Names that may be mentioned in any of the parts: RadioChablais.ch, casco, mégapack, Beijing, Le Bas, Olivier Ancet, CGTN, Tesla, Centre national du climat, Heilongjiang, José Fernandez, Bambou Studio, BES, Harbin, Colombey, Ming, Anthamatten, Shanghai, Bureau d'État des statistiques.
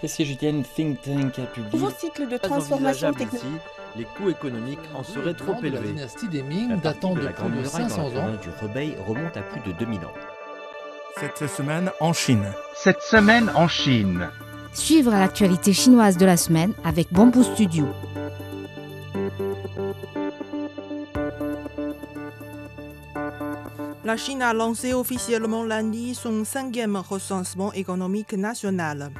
Le CGTN Think Tank a publié nouveau cycle de transformation technologique. Les coûts économiques en seraient trop élevés. La dynastie des Ming datant de plus de 500 ans du Rebei remonte à plus de 2000 ans. Cette semaine en Chine. Suivre l'actualité chinoise de la semaine avec Bambou Studio. La Chine a lancé officiellement lundi son 5e recensement économique national.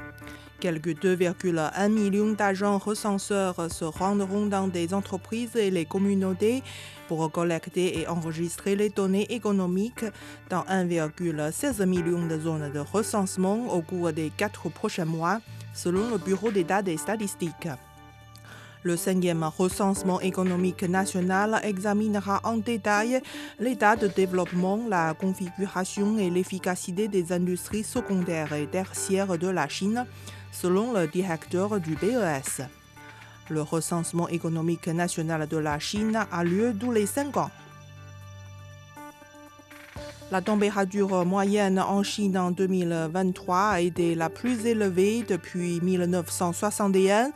Quelques 2,1 millions d'agents recenseurs se rendront dans des entreprises et les communautés pour collecter et enregistrer les données économiques dans 1,16 million de zones de recensement au cours des 4 prochains mois, selon le Bureau d'État des statistiques. Le 5e recensement économique national examinera en détail l'état de développement, la configuration et l'efficacité des industries secondaires et tertiaires de la Chine, selon le directeur du BES. Le recensement économique national de la Chine a lieu tous les 5 ans. La température moyenne en Chine en 2023 a été la plus élevée depuis 1961,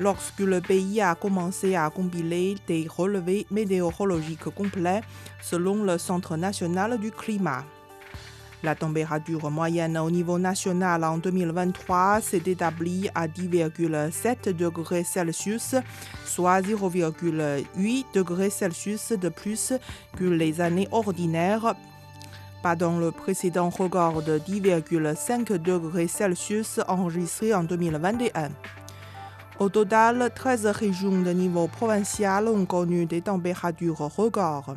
lorsque le pays a commencé à compiler des relevés météorologiques complets, selon le Centre national du climat. La température moyenne au niveau national en 2023 s'est établie à 10,7 degrés Celsius, soit 0,8 degrés Celsius de plus que les années ordinaires, dans le précédent record de 10,5 degrés Celsius enregistré en 2021. Au total, 13 régions de niveau provincial ont connu des températures records.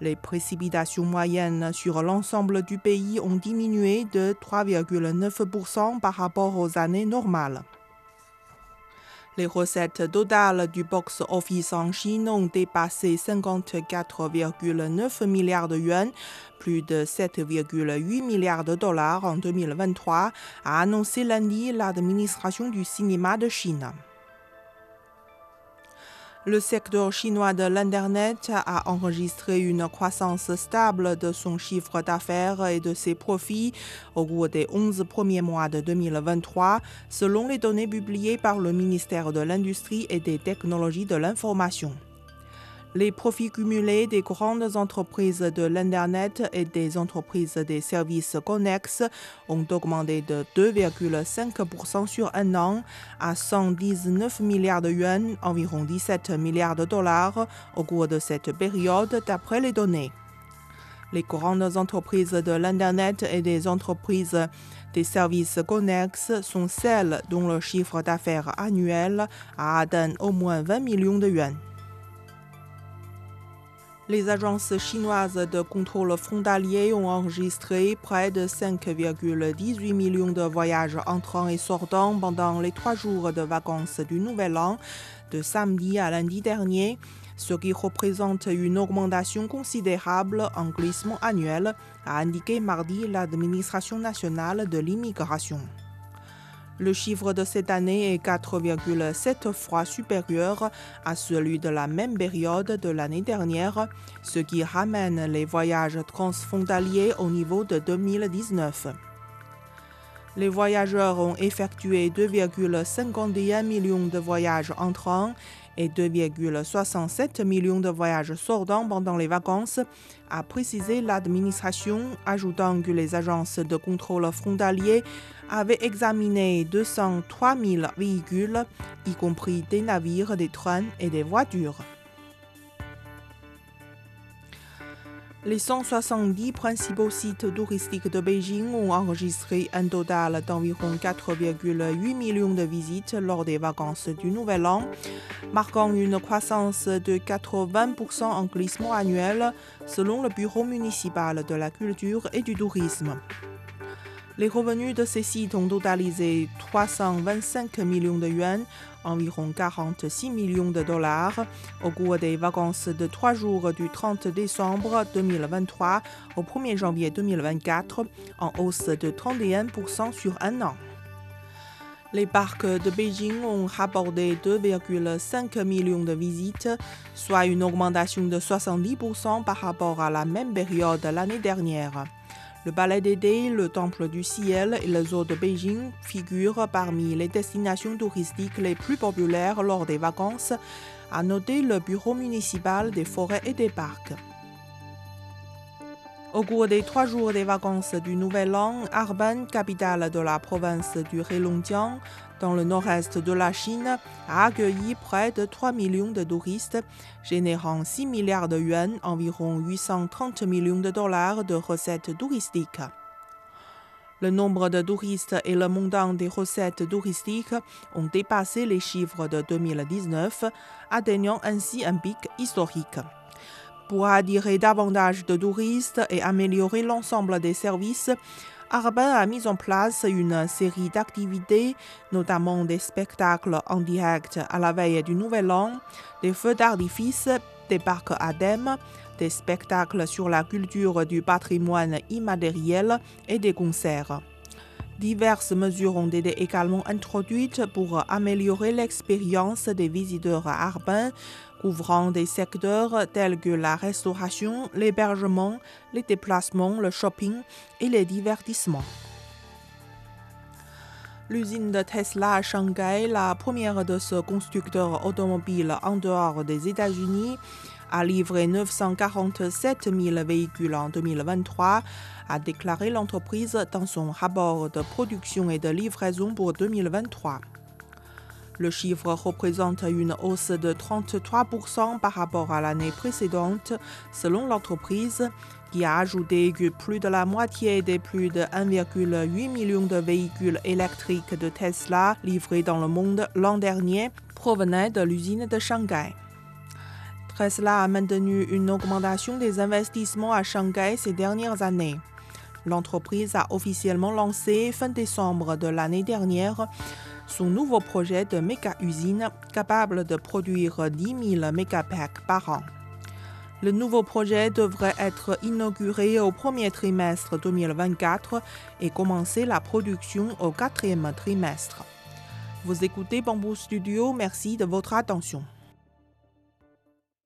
Les précipitations moyennes sur l'ensemble du pays ont diminué de 3,9% par rapport aux années normales. Les recettes totales du box-office en Chine ont dépassé 54,9 milliards de yuans, plus de 7,8 milliards de dollars en 2023, a annoncé lundi l'administration du cinéma de Chine. Le secteur chinois de l'Internet a enregistré une croissance stable de son chiffre d'affaires et de ses profits au cours des 11 premiers mois de 2023, selon les données publiées par le ministère de l'Industrie et des Technologies de l'Information. Les profits cumulés des grandes entreprises de l'Internet et des entreprises des services connexes ont augmenté de 2,5% sur un an à 119 milliards de yuans, environ 17 milliards de dollars, au cours de cette période d'après les données. Les grandes entreprises de l'Internet et des entreprises des services connexes sont celles dont le chiffre d'affaires annuel a atteint au moins 20 millions de yuans. Les agences chinoises de contrôle frontalier ont enregistré près de 5,18 millions de voyages entrants et sortants pendant les 3 jours de vacances du Nouvel An, de samedi à lundi dernier, ce qui représente une augmentation considérable en glissement annuel, a indiqué mardi l'administration nationale de l'immigration. Le chiffre de cette année est 4,7 fois supérieur à celui de la même période de l'année dernière, ce qui ramène les voyages transfrontaliers au niveau de 2019. Les voyageurs ont effectué 2,51 millions de voyages entrants et 2,67 millions de voyages sortants pendant les vacances, a précisé l'administration, ajoutant que les agences de contrôle frontalier avaient examiné 203 000 véhicules, y compris des navires, des trains et des voitures. Les 170 principaux sites touristiques de Beijing ont enregistré un total d'environ 4,8 millions de visites lors des vacances du Nouvel An, marquant une croissance de 80% en glissement annuel, selon le Bureau municipal de la culture et du tourisme. Les revenus de ces sites ont totalisé 325 millions de yuans, environ 46 millions de dollars, au cours des vacances de 3 jours du 30 décembre 2023 au 1er janvier 2024, en hausse de 31% sur un an. Les parcs de Beijing ont rapporté 2,5 millions de visites, soit une augmentation de 70% par rapport à la même période l'année dernière. Le palais des Dés, le temple du ciel et le zoo de Beijing figurent parmi les destinations touristiques les plus populaires lors des vacances, a noté le bureau municipal des forêts et des parcs. Au cours des 3 jours des vacances du Nouvel An, Harbin, capitale de la province du Heilongjiang, dans le nord-est de la Chine, a accueilli près de 3 millions de touristes, générant 6 milliards de yuans, environ 830 millions de dollars de recettes touristiques. Le nombre de touristes et le montant des recettes touristiques ont dépassé les chiffres de 2019, atteignant ainsi un pic historique. Pour attirer davantage de touristes et améliorer l'ensemble des services, Harbin a mis en place une série d'activités, notamment des spectacles en direct à la veille du Nouvel An, des feux d'artifice, des parcs à thème, des spectacles sur la culture du patrimoine immatériel et des concerts. Diverses mesures ont été également introduites pour améliorer l'expérience des visiteurs à Harbin, couvrant des secteurs tels que la restauration, l'hébergement, les déplacements, le shopping et les divertissements. L'usine de Tesla à Shanghai, la première de ce constructeur automobile en dehors des États-Unis, a livré 947 000 véhicules en 2023, a déclaré l'entreprise dans son rapport de production et de livraison pour 2023. Le chiffre représente une hausse de 33% par rapport à l'année précédente, selon l'entreprise, qui a ajouté que plus de la moitié des plus de 1,8 million de véhicules électriques de Tesla livrés dans le monde l'an dernier provenaient de l'usine de Shanghai. Tesla a maintenu une augmentation des investissements à Shanghai ces dernières années. L'entreprise a officiellement lancé, fin décembre de l'année dernière, son nouveau projet de méga-usine capable de produire 10 000 mégapacks par an. Le nouveau projet devrait être inauguré au premier trimestre 2024 et commencer la production au 4e trimestre. Vous écoutez Bambou Studio, merci de votre attention.